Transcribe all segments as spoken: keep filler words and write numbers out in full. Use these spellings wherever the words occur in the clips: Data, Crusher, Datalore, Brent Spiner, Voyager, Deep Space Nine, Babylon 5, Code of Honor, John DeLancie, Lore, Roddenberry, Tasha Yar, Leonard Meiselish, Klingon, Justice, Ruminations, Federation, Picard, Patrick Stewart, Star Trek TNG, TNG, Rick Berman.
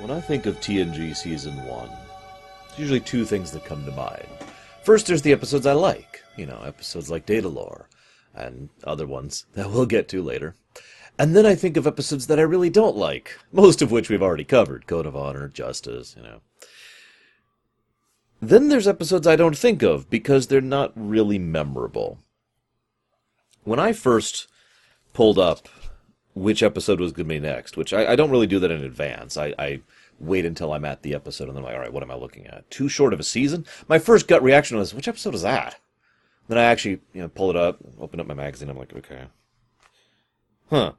When I think of T N G Season one, there's usually two things that come to mind. First, there's the episodes I like. You know, episodes like Datalore, and other ones that we'll get to later. And then I think of episodes that I really don't like, most of which we've already covered. Code of Honor, Justice, you know. Then there's episodes I don't think of because they're not really memorable. When I first pulled up which episode was going to be next, which I, I don't really do that in advance. I, I wait until I'm at the episode and then I'm like, all right, what am I looking at? Too short of a season? My first gut reaction was, which episode is that? Then I actually, you know, pull it up, open up my magazine, I'm like, okay. Huh.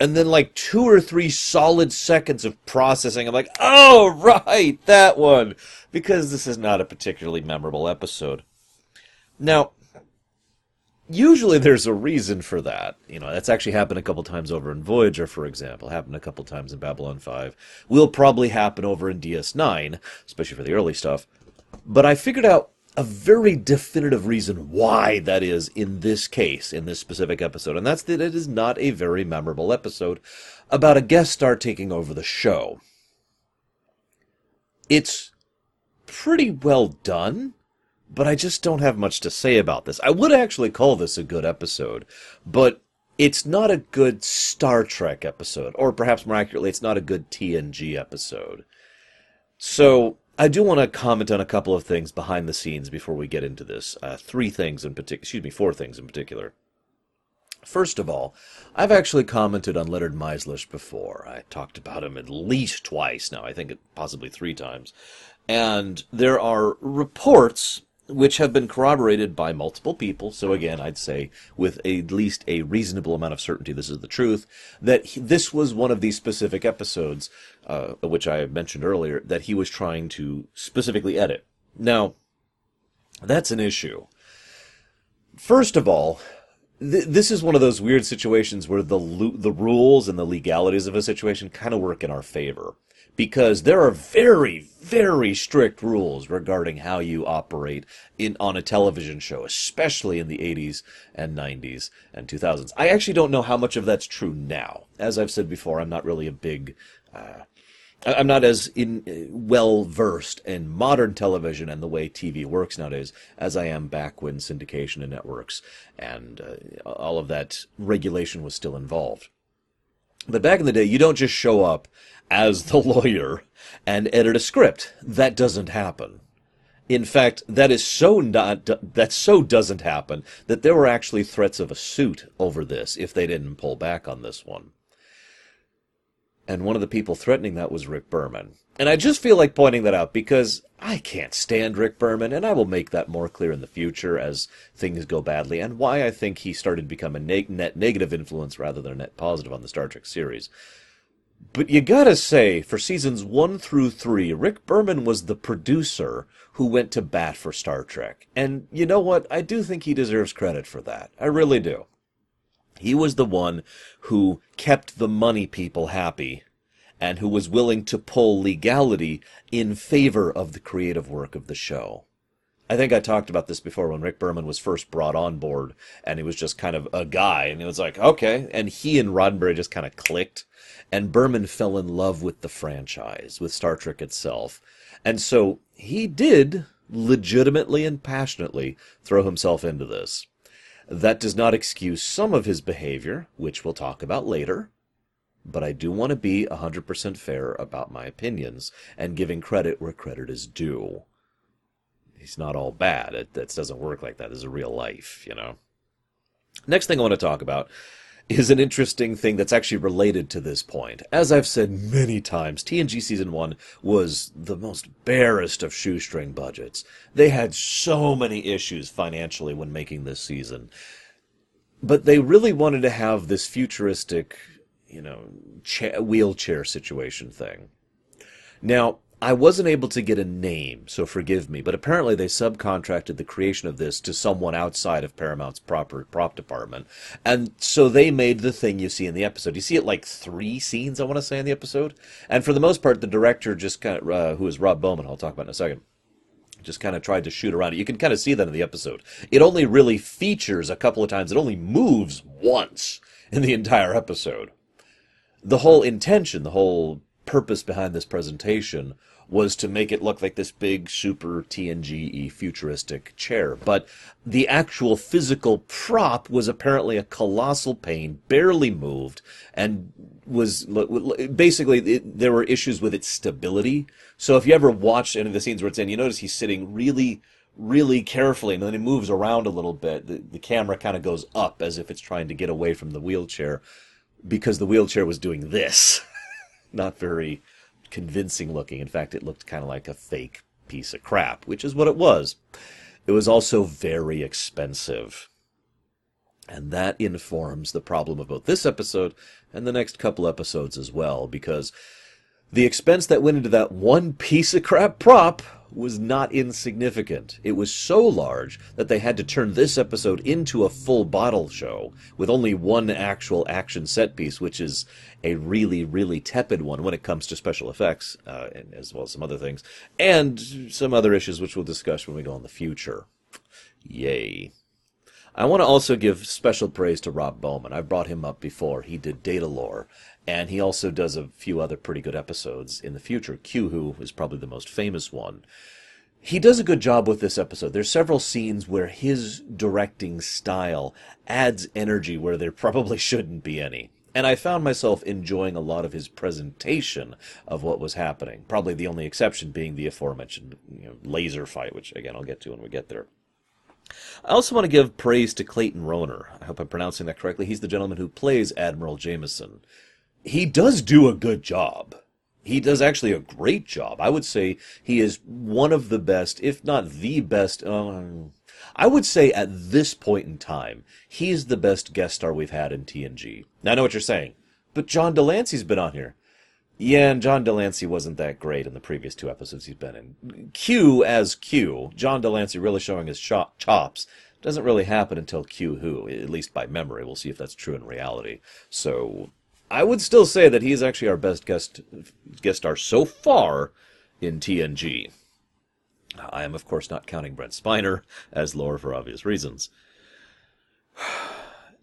And then like two or three solid seconds of processing, I'm like, oh, right, that one. Because this is not a particularly memorable episode. Now, usually there's a reason for that. You know, that's actually happened a couple times over in Voyager, for example. Happened a couple times in Babylon five. Will probably happen over in D S nine, especially for the early stuff. But I figured out a very definitive reason why that is in this case, in this specific episode, and that's that it is not a very memorable episode about a guest star taking over the show. It's pretty well done, but I just don't have much to say about this. I would actually call this a good episode, but it's not a good Star Trek episode, or perhaps more accurately, it's not a good T N G episode. So I do want to comment on a couple of things behind the scenes before we get into this. Uh, three things in particular, excuse me, four things in particular. First of all, I've actually commented on Leonard Meiselish before. I talked about him at least twice now, I think possibly three times. And there are reports which have been corroborated by multiple people, so again, I'd say with at least a reasonable amount of certainty this is the truth, that he, this was one of these specific episodes, uh, which I mentioned earlier, that he was trying to specifically edit. Now, that's an issue. First of all, th- this is one of those weird situations where the lo- the rules and the legalities of a situation kind of work in our favor. Because there are very, very strict rules regarding how you operate in on a television show, especially in the eighties and nineties and two thousands. I actually don't know how much of that's true now. As I've said before, I'm not really a big... Uh, I'm not as in, well-versed in modern television and the way T V works nowadays as I am back when syndication and networks and uh, all of that regulation was still involved. But back in the day, you don't just show up as the lawyer and edit a script. That doesn't happen. In fact, that is so not, that so doesn't happen that there were actually threats of a suit over this if they didn't pull back on this one. And one of the people threatening that was Rick Berman. And I just feel like pointing that out because I can't stand Rick Berman, and I will make that more clear in the future as things go badly, and why I think he started to become a net negative influence rather than a net positive on the Star Trek series. But you gotta say, for seasons one through three, Rick Berman was the producer who went to bat for Star Trek. And you know what? I do think he deserves credit for that. I really do. He was the one who kept the money people happy and who was willing to pull legality in favor of the creative work of the show. I think I talked about this before when Rick Berman was first brought on board, and he was just kind of a guy, and it was like, okay. And he and Roddenberry just kind of clicked, and Berman fell in love with the franchise, with Star Trek itself. And so he did legitimately and passionately throw himself into this. That does not excuse some of his behavior, which we'll talk about later, but I do want to be one hundred percent fair about my opinions and giving credit where credit is due. He's not all bad. It, it doesn't work like that. It's a real life, you know. Next thing I want to talk about is an interesting thing that's actually related to this point. As I've said many times, T N G Season one was the most barest of shoestring budgets. They had so many issues financially when making this season. But they really wanted to have this futuristic, you know, cha- wheelchair situation thing. Now, I wasn't able to get a name, so forgive me, but apparently they subcontracted the creation of this to someone outside of Paramount's proper prop department, and so they made the thing you see in the episode. You see it like three scenes, I want to say, in the episode, and for the most part, the director just kind of, uh, who is Rob Bowman, I'll talk about in a second, just kind of tried to shoot around it. You can kind of see that in the episode. It only really features a couple of times. It only moves once in the entire episode. the whole intention, the whole purpose behind this presentation was to make it look like this big, super T N G-y futuristic chair. But the actual physical prop was apparently a colossal pain, barely moved, and was basically, it, there were issues with its stability. So if you ever watched any of the scenes where it's in, you notice he's sitting really, really carefully, and then he moves around a little bit. The, the camera kind of goes up as if it's trying to get away from the wheelchair, because the wheelchair was doing this. Not very convincing looking. In fact, it looked kind of like a fake piece of crap, which is what it was. It was also very expensive. And that informs the problem of both this episode and the next couple episodes as well, because the expense that went into that one piece of crap prop was not insignificant. It was so large that they had to turn this episode into a full bottle show with only one actual action set piece, which is a really, really tepid one when it comes to special effects, uh, and as well as some other things, and some other issues which we'll discuss when we go in the future. Yay. I want to also give special praise to Rob Bowman. I've brought him up before. He did Datalore, and he also does a few other pretty good episodes in the future. Q Who is probably the most famous one. He does a good job with this episode. There's several scenes where his directing style adds energy where there probably shouldn't be any. And I found myself enjoying a lot of his presentation of what was happening. Probably the only exception being the aforementioned, you know, laser fight, which, again, I'll get to when we get there. I also want to give praise to Clayton Rohner. I hope I'm pronouncing that correctly. He's the gentleman who plays Admiral Jameson. He does do a good job. He does actually a great job. I would say he is one of the best, if not the best. Um, I would say at this point in time, he's the best guest star we've had in T N G. Now, I know what you're saying, but John DeLancie's been on here. Yeah, and John DeLancie wasn't that great in the previous two episodes he's been in. Q as Q, John DeLancie really showing his chops, doesn't really happen until Q Who, at least by memory. We'll see if that's true in reality. So I would still say that he's actually our best guest guest star so far in T N G. I am, of course, not counting Brent Spiner as Lore for obvious reasons.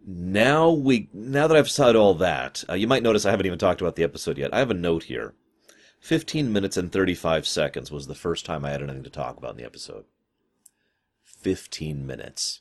Now we, now that I've said all that, uh, you might notice I haven't even talked about the episode yet. I have a note here. fifteen minutes and thirty-five seconds was the first time I had anything to talk about in the episode. fifteen minutes.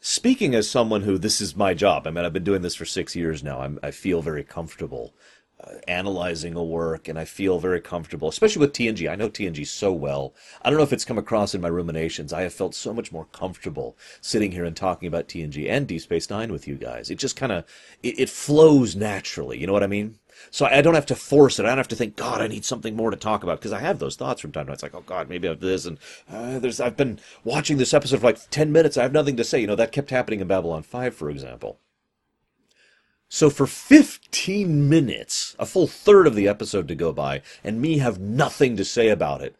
Speaking as someone who, this is my job. I mean, I've been doing this for six years now. I'm, I feel very comfortable uh, analyzing a work, and I feel very comfortable, especially with T N G. I know T N G so well. I don't know if it's come across in my ruminations. I have felt so much more comfortable sitting here and talking about T N G and Deep Space Nine with you guys. It just kind of, it, it flows naturally. You know what I mean? So I don't have to force it. I don't have to think, God, I need something more to talk about, because I have those thoughts from time to time. It's like, oh, God, maybe I have this, and uh, there's, I've been watching this episode for like ten minutes. I have nothing to say. You know, that kept happening in Babylon five, for example. So for fifteen minutes, a full third of the episode to go by, and me have nothing to say about it,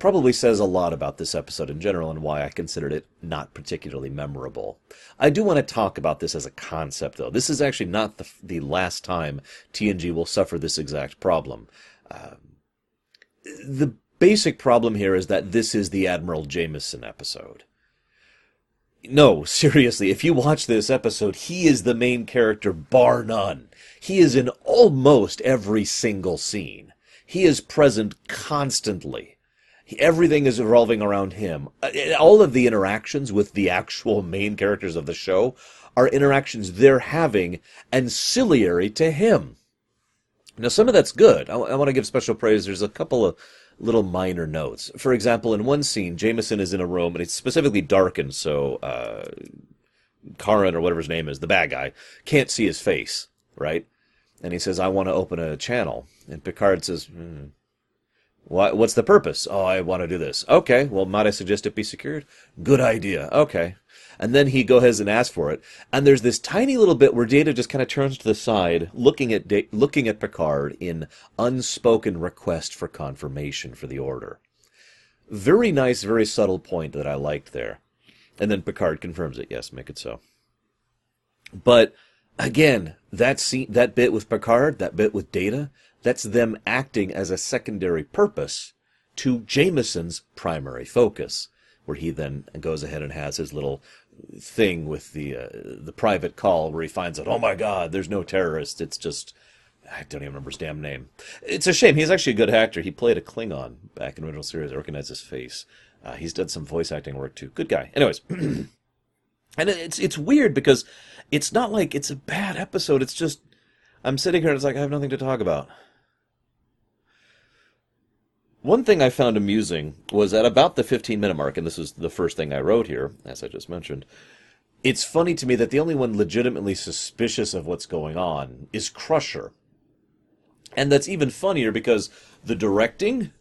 probably says a lot about this episode in general and why I considered it not particularly memorable. I do want to talk about this as a concept, though. This is actually not the, the last time T N G will suffer this exact problem. Um, the basic problem here is that this is the Admiral Jameson episode. No, seriously, if you watch this episode, he is the main character, bar none. He is in almost every single scene. He is present constantly. He, everything is revolving around him. All of the interactions with the actual main characters of the show are interactions they're having ancillary to him. Now, some of that's good. I, I want to give special praise. There's a couple of little minor notes. For example, in one scene, Jameson is in a room, and it's specifically darkened, so uh, Karin, or whatever his name is, the bad guy, can't see his face, right? And he says, I want to open a channel. And Picard says, hmm, what, what's the purpose? Oh, I want to do this. Okay, well, might I suggest it be secured? Good idea. Okay. And then he goes ahead and asks for it. And there's this tiny little bit where Data just kind of turns to the side, looking at da- looking at Picard in unspoken request for confirmation for the order. Very nice, very subtle point that I liked there. And then Picard confirms it. Yes, make it so. But again, that scene, that bit with Picard, that bit with Data, that's them acting as a secondary purpose to Jameson's primary focus, where he then goes ahead and has his little thing with the uh, the private call where he finds out, oh my God, there's no terrorist. It's just, I don't even remember his damn name. It's a shame. He's actually a good actor. He played a Klingon back in the original series. I recognize his face. Uh, he's done some voice acting work too. Good guy. Anyways. And it's it's weird because it's not like it's a bad episode. It's just I'm sitting here and it's like I have nothing to talk about. One thing I found amusing was at about the fifteen-minute mark, and this is the first thing I wrote here, as I just mentioned, it's funny to me that the only one legitimately suspicious of what's going on is Crusher. And that's even funnier because the directing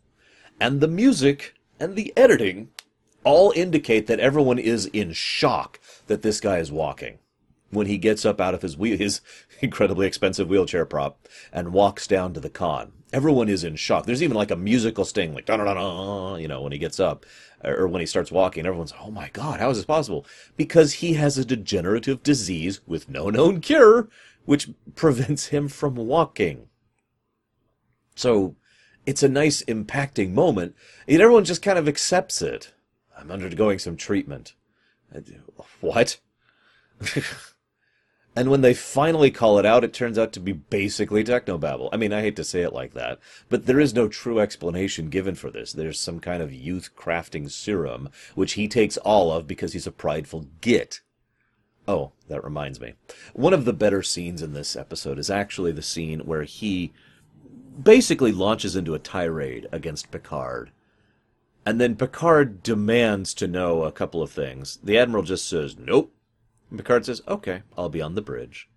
and the music and the editing all indicate that everyone is in shock that this guy is walking when he gets up out of his wheel, his incredibly expensive wheelchair prop, and walks down to the con. Everyone is in shock. There's even like a musical sting, like da da da da, you know, when he gets up or when he starts walking. Everyone's like, oh my God, how is this possible? Because he has a degenerative disease with no known cure, which prevents him from walking. So it's a nice impacting moment, and everyone just kind of accepts it. I'm undergoing some treatment. What? And when they finally call it out, it turns out to be basically technobabble. I mean, I hate to say it like that, but there is no true explanation given for this. There's some kind of youth-crafting serum, which he takes all of because he's a prideful git. Oh, that reminds me. One of the better scenes in this episode is actually the scene where he basically launches into a tirade against Picard. And then Picard demands to know a couple of things. The Admiral just says, nope. Picard says, okay, I'll be on the bridge.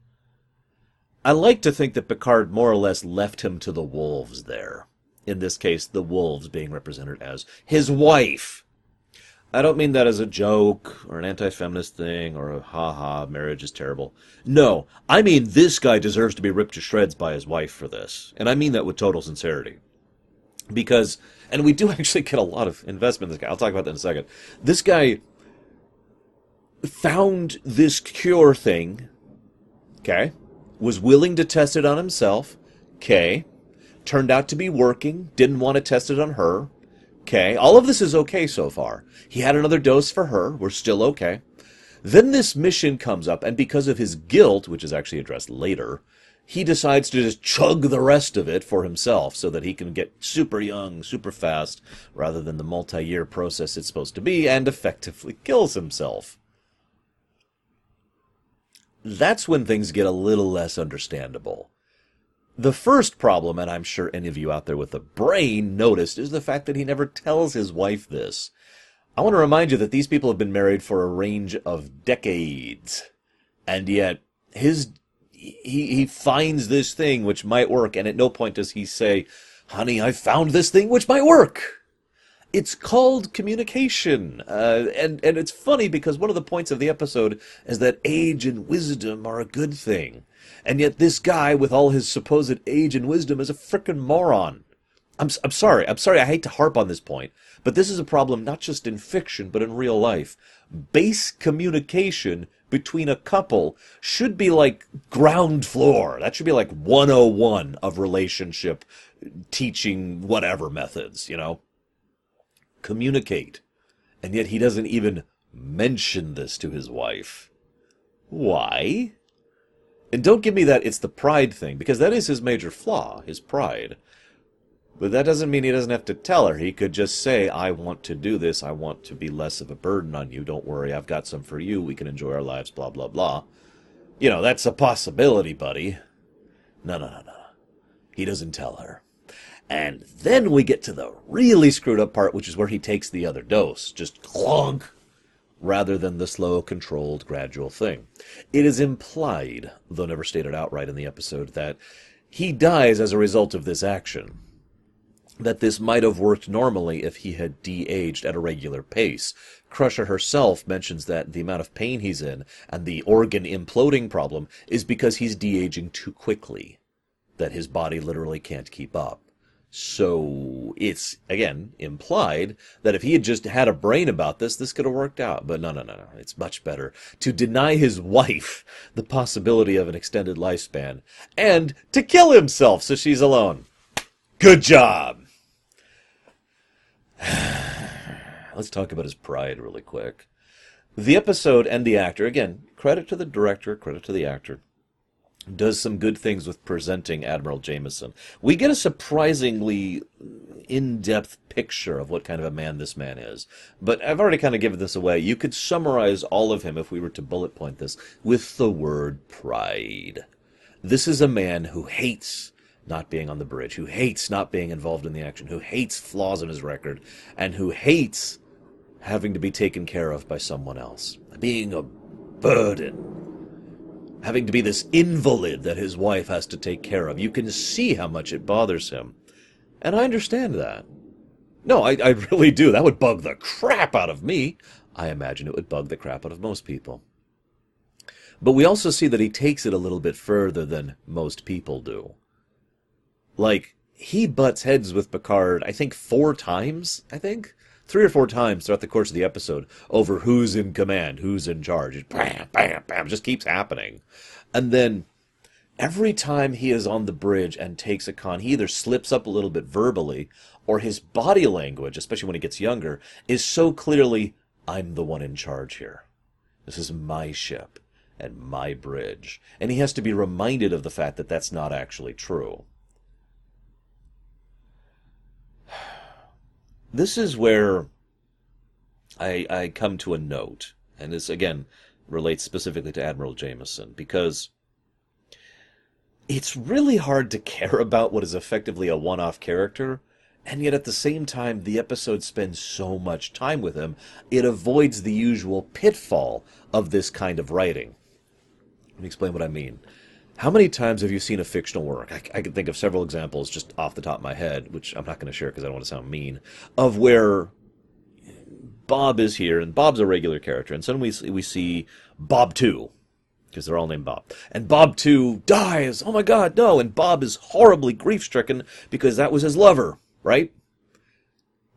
I like to think that Picard more or less left him to the wolves there. In this case, the wolves being represented as his wife. I don't mean that as a joke or an anti-feminist thing or a ha-ha, marriage is terrible. No, I mean this guy deserves to be ripped to shreds by his wife for this. And I mean that with total sincerity. Because, and we do actually get a lot of investment in this guy. I'll talk about that in a second. This guy found this cure thing, okay, was willing to test it on himself, okay, turned out to be working, didn't want to test it on her, okay, all of this is okay so far. He had another dose for her, we're still okay. Then this mission comes up, and because of his guilt, which is actually addressed later, he decides to just chug the rest of it for himself so that he can get super young, super fast, rather than the multi-year process it's supposed to be, and effectively kills himself. That's when things get a little less understandable. The first problem, and I'm sure any of you out there with a brain noticed, is the fact that he never tells his wife this. I want to remind you that these people have been married for a range of decades. And yet, his he, he finds this thing which might work, and at no point does he say, honey, I found this thing which might work. It's called communication, uh, and, and it's funny because one of the points of the episode is that age and wisdom are a good thing, and yet this guy, with all his supposed age and wisdom, is a frickin' moron. I'm, I'm sorry, I'm sorry, I hate to harp on this point, but this is a problem not just in fiction, but in real life. Base communication between a couple should be like ground floor. That should be like one oh one of relationship teaching whatever methods, you know? Communicate, and yet he doesn't even mention this to his wife. Why? And don't give me that it's the pride thing, because that is his major flaw, his pride. But that doesn't mean he doesn't have to tell her. He could just say, I want to do this, I want to be less of a burden on you, don't worry, I've got some for you, we can enjoy our lives, blah, blah, blah. You know, that's a possibility, buddy. No, no, no, no. He doesn't tell her. And then we get to the really screwed up part, which is where he takes the other dose. Just clonk, rather than the slow, controlled, gradual thing. It is implied, though never stated outright in the episode, that he dies as a result of this action. That this might have worked normally if he had de-aged at a regular pace. Crusher herself mentions that the amount of pain he's in and the organ imploding problem is because he's de-aging too quickly. That his body literally can't keep up. So it's, again, implied that if he had just had a brain about this, this could have worked out. But no, no, no, no. It's much better to deny his wife the possibility of an extended lifespan and to kill himself so she's alone. Good job. Let's talk about his pride really quick. the episode and the actor, again, credit to the director, credit to the actor, does some good things with presenting Admiral Jameson. We get a surprisingly in-depth picture of what kind of a man this man is. But I've already kind of given this away. You could summarize all of him, if we were to bullet point this, with the word pride. This is a man who hates not being on the bridge, who hates not being involved in the action, who hates flaws in his record, and who hates having to be taken care of by someone else. Being a burden. Having to be this invalid that his wife has to take care of. You can see how much it bothers him. And I understand that. No, I, I really do. That would bug the crap out of me. I imagine it would bug the crap out of most people. But we also see that he takes it a little bit further than most people do. Like, he butts heads with Picard, I think, four times, I think? Three or four times throughout the course of the episode over who's in command, who's in charge. It bam, bam, bam, just keeps happening. And then every time he is on the bridge and takes a con, he either slips up a little bit verbally, or his body language, especially when he gets younger, is so clearly, I'm the one in charge here. This is my ship and my bridge. And he has to be reminded of the fact that that's not actually true. This is where I, I come to a note, and this, again, relates specifically to Admiral Jameson, because it's really hard to care about what is effectively a one-off character, and yet at the same time, the episode spends so much time with him, it avoids the usual pitfall of this kind of writing. Let me explain what I mean. How many times have you seen a fictional work? I, I can think of several examples just off the top of my head, which I'm not going to share because I don't want to sound mean, of where Bob is here, and Bob's a regular character, and suddenly we, we see Bob two, because they're all named Bob. And Bob two dies! Oh my god, no! And Bob is horribly grief-stricken because that was his lover, right?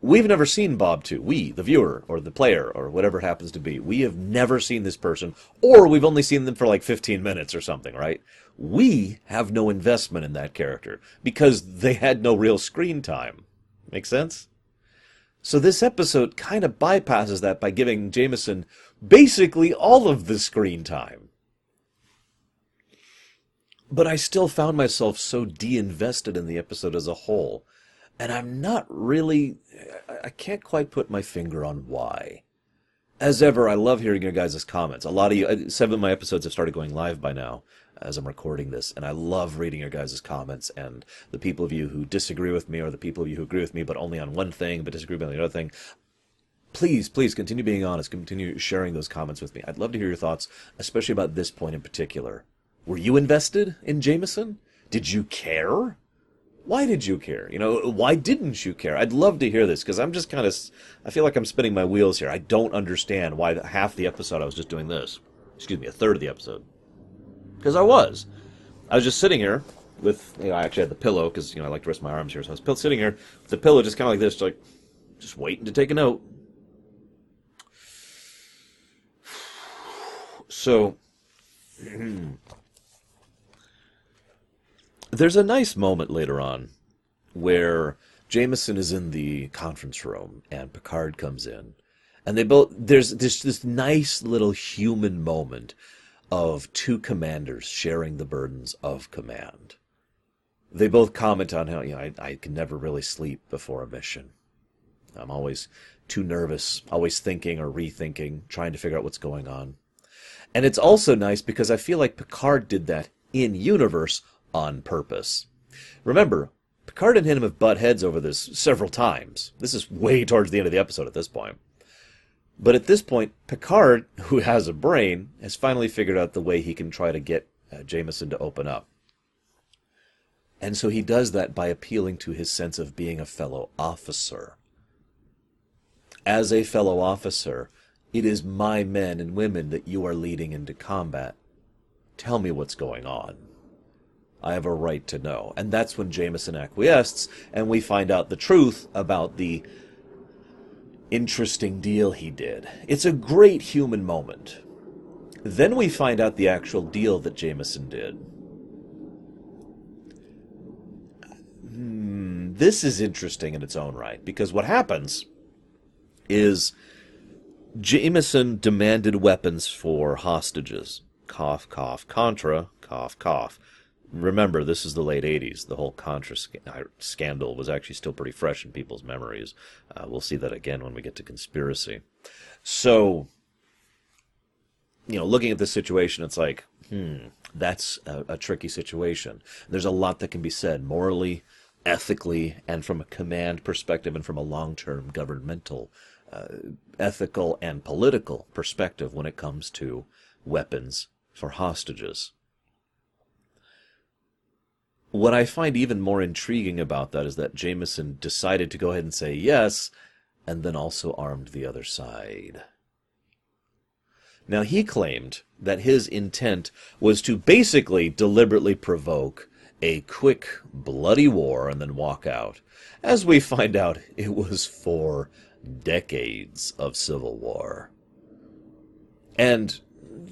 We've never seen Bob two. We, the viewer, or the player, or whatever it happens to be, we have never seen this person, or we've only seen them for like fifteen minutes or something, right? We have no investment in that character, because they had no real screen time. Make sense? So this episode kind of bypasses that by giving Jameson basically all of the screen time. But I still found myself so de-invested in the episode as a whole. And I'm not really, I can't quite put my finger on why. As ever, I love hearing your guys' comments. A lot of you, seven of my episodes have started going live by now as I'm recording this, and I love reading your guys' comments, and the people of you who disagree with me, or the people of you who agree with me but only on one thing but disagree on the other thing. Please, please continue being honest. Continue sharing those comments with me. I'd love to hear your thoughts, especially about this point in particular. Were you invested in Jameson? Did you care? Why did you care? You know, why didn't you care? I'd love to hear this, because I'm just kind of, I feel like I'm spinning my wheels here. I don't understand why half the episode I was just doing this. Excuse me, a third of the episode. Because I was. I was just sitting here with, you know, I actually had the pillow, because, you know, I like to rest my arms here, so I was sitting here with the pillow just kind of like this, just like, just waiting to take a note. So, there's a nice moment later on where Jameson is in the conference room and Picard comes in. And they both, there's this, this nice little human moment of two commanders sharing the burdens of command. They both comment on how, you know, I, I can never really sleep before a mission. I'm always too nervous, always thinking or rethinking, trying to figure out what's going on. And it's also nice because I feel like Picard did that in universe on purpose. Remember, Picard and him have butt heads over this several times. This is way towards the end of the episode at this point. But at this point, Picard, who has a brain, has finally figured out the way he can try to get uh, Jameson to open up. And so he does that by appealing to his sense of being a fellow officer. As a fellow officer, it is my men and women that you are leading into combat. Tell me what's going on. I have a right to know. And that's when Jameson acquiesces, and we find out the truth about the interesting deal he did. It's a great human moment. Then we find out the actual deal that Jameson did. Hmm, this is interesting in its own right, because what happens is Jameson demanded weapons for hostages. Cough, cough, Contra, cough, cough. Remember, this is the late eighties. The whole Contra sc- scandal was actually still pretty fresh in people's memories. Uh, we'll see that again when we get to conspiracy. So, you know, looking at this situation, it's like, hmm, that's a, a tricky situation. There's a lot that can be said morally, ethically, and from a command perspective and from a long-term governmental, uh, ethical and political perspective when it comes to weapons for hostages. What I find even more intriguing about that is that Jameson decided to go ahead and say yes, and then also armed the other side. Now, he claimed that his intent was to basically deliberately provoke a quick, bloody war and then walk out. As we find out, it was four decades of civil war. And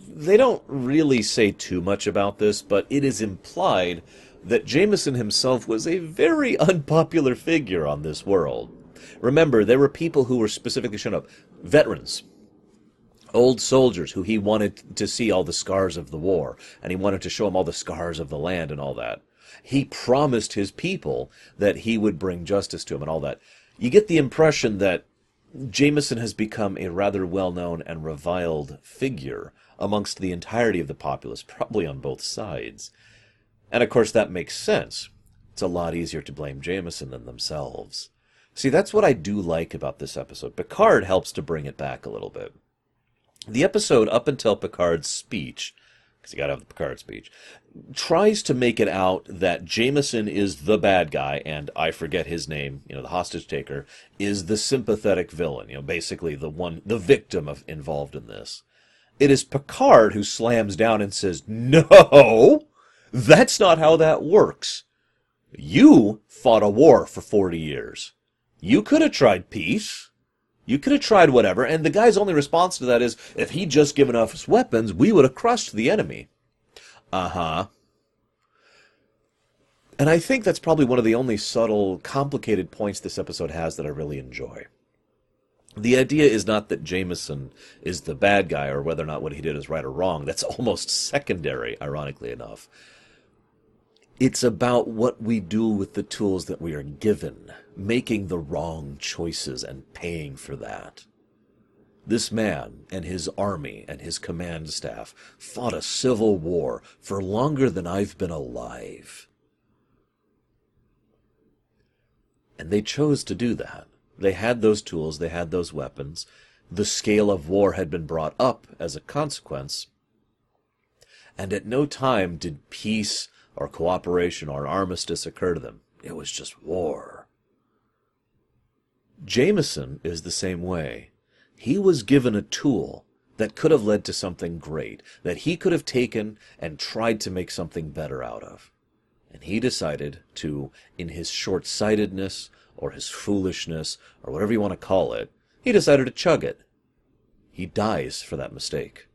they don't really say too much about this, but it is implied that Jameson himself was a very unpopular figure on this world. Remember, there were people who were specifically shown up. Veterans. Old soldiers who he wanted to see all the scars of the war. And he wanted to show them all the scars of the land and all that. He promised his people that he would bring justice to them and all that. You get the impression that Jameson has become a rather well-known and reviled figure amongst the entirety of the populace, probably on both sides. And, of course, that makes sense. It's a lot easier to blame Jameson than themselves. See, that's what I do like about this episode. Picard helps to bring it back a little bit. The episode, up until Picard's speech, because you got to have the Picard speech, tries to make it out that Jameson is the bad guy, and I forget his name, you know, the hostage taker, is the sympathetic villain, you know, basically the one, the victim of, involved in this. It is Picard who slams down and says, "No! That's not how that works. You fought a war for forty years. You could have tried peace. You could have tried whatever." And the guy's only response to that is, if he'd just given us weapons, we would have crushed the enemy. Uh-huh. And I think that's probably one of the only subtle, complicated points this episode has that I really enjoy. The idea is not that Jameson is the bad guy or whether or not what he did is right or wrong. That's almost secondary, ironically enough. It's about what we do with the tools that we are given, making the wrong choices and paying for that. This man and his army and his command staff fought a civil war for longer than I've been alive. And they chose to do that. They had those tools, they had those weapons. The scale of war had been brought up as a consequence. And at no time did peace or cooperation or an armistice occur to them. It was just war. Jameson is the same way. He was given a tool that could have led to something great, that he could have taken and tried to make something better out of. And he decided to, in his short-sightedness, or his foolishness, or whatever you want to call it, he decided to chug it. He dies for that mistake.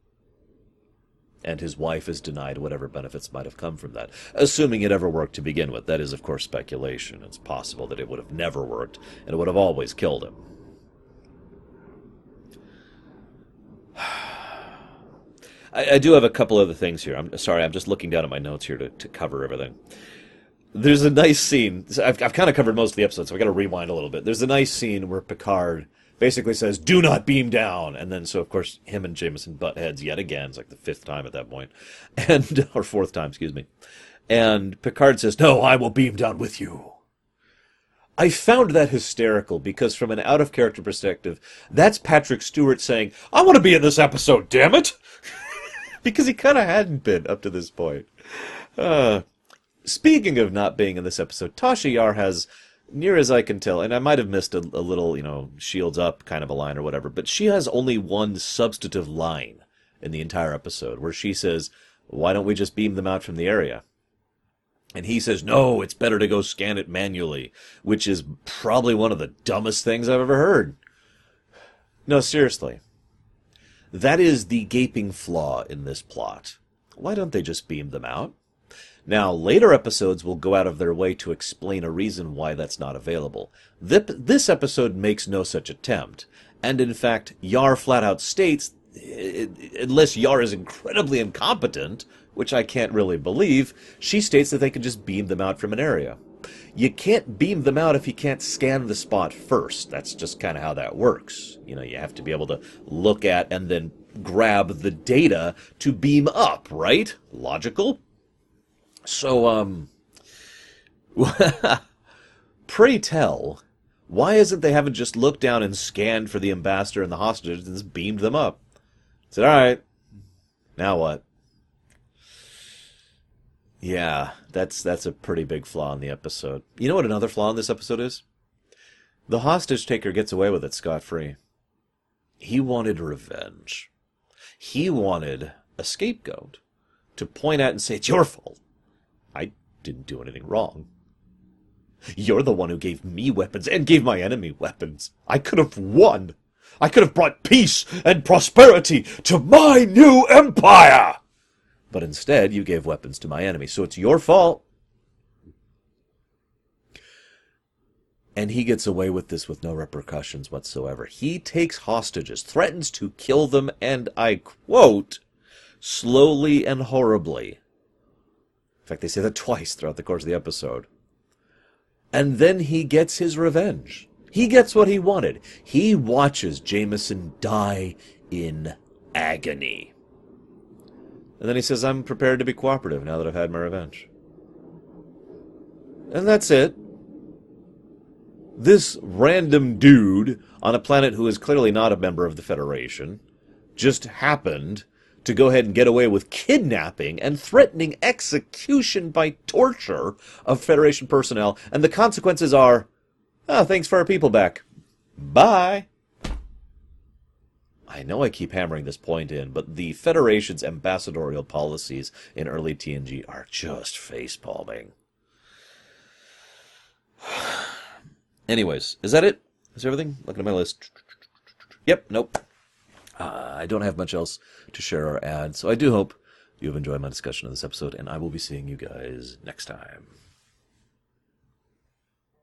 And his wife is denied whatever benefits might have come from that, assuming it ever worked to begin with. That is, of course, speculation. It's possible that it would have never worked, and it would have always killed him. I, I do have a couple other things here. I'm sorry, I'm just looking down at my notes here to, to cover everything. There's a nice scene. I've, I've kind of covered most of the episode, so I've got to rewind a little bit. There's a nice scene where Picard basically says, "Do not beam down." And then, so, of course, him and Jameson butt heads yet again. It's like the fifth time at that point. And, or fourth time, excuse me. And Picard says, "No, I will beam down with you." I found that hysterical because from an out-of-character perspective, that's Patrick Stewart saying, "I want to be in this episode, damn it!" Because he kind of hadn't been up to this point. Uh... Speaking of not being in this episode, Tasha Yar has, near as I can tell, and I might have missed a, a little, you know, shields up kind of a line or whatever, but she has only one substantive line in the entire episode where she says, "Why don't we just beam them out from the area?" And he says, "No, it's better to go scan it manually," which is probably one of the dumbest things I've ever heard. No, seriously. That is the gaping flaw in this plot. Why don't they just beam them out? Now, later episodes will go out of their way to explain a reason why that's not available. This episode makes no such attempt, And in fact, Yar flat out states, unless Yar is incredibly incompetent, which I can't really believe, she states that they can just beam them out from an area. You can't beam them out if you can't scan the spot first. That's just kind of how that works. You know, you have to be able to look at and then grab the data to beam up, right? Logical? So, um... pray tell, why isn't they haven't just looked down and scanned for the ambassador and the hostages and just beamed them up? Said, alright, now what? Yeah, that's that's a pretty big flaw in the episode. You know what another flaw in this episode is? The hostage taker gets away with it scot-free. He wanted revenge. He wanted a scapegoat to point at and say, it's your fault. I didn't do anything wrong. You're the one who gave me weapons and gave my enemy weapons. I could have won. I could have brought peace and prosperity to my new empire. But instead, you gave weapons to my enemy, so it's your fault. And he gets away with this with no repercussions whatsoever. He takes hostages, threatens to kill them, and I quote, slowly and horribly. In fact, they say that twice throughout the course of the episode. And then he gets his revenge. He gets what he wanted. He watches Jameson die in agony. And then he says, I'm prepared to be cooperative now that I've had my revenge. And that's it. This random dude on a planet who is clearly not a member of the Federation just happened to go ahead and get away with kidnapping and threatening execution by torture of Federation personnel. And the consequences are, oh, thanks for our people back. Bye. I know I keep hammering this point in, but the Federation's ambassadorial policies in early T N G are just facepalming. Anyways, is that it? Is everything? Looking at my list. Yep, nope. Uh, I don't have much else to share or add, so I do hope you have enjoyed my discussion of this episode, and I will be seeing you guys next time.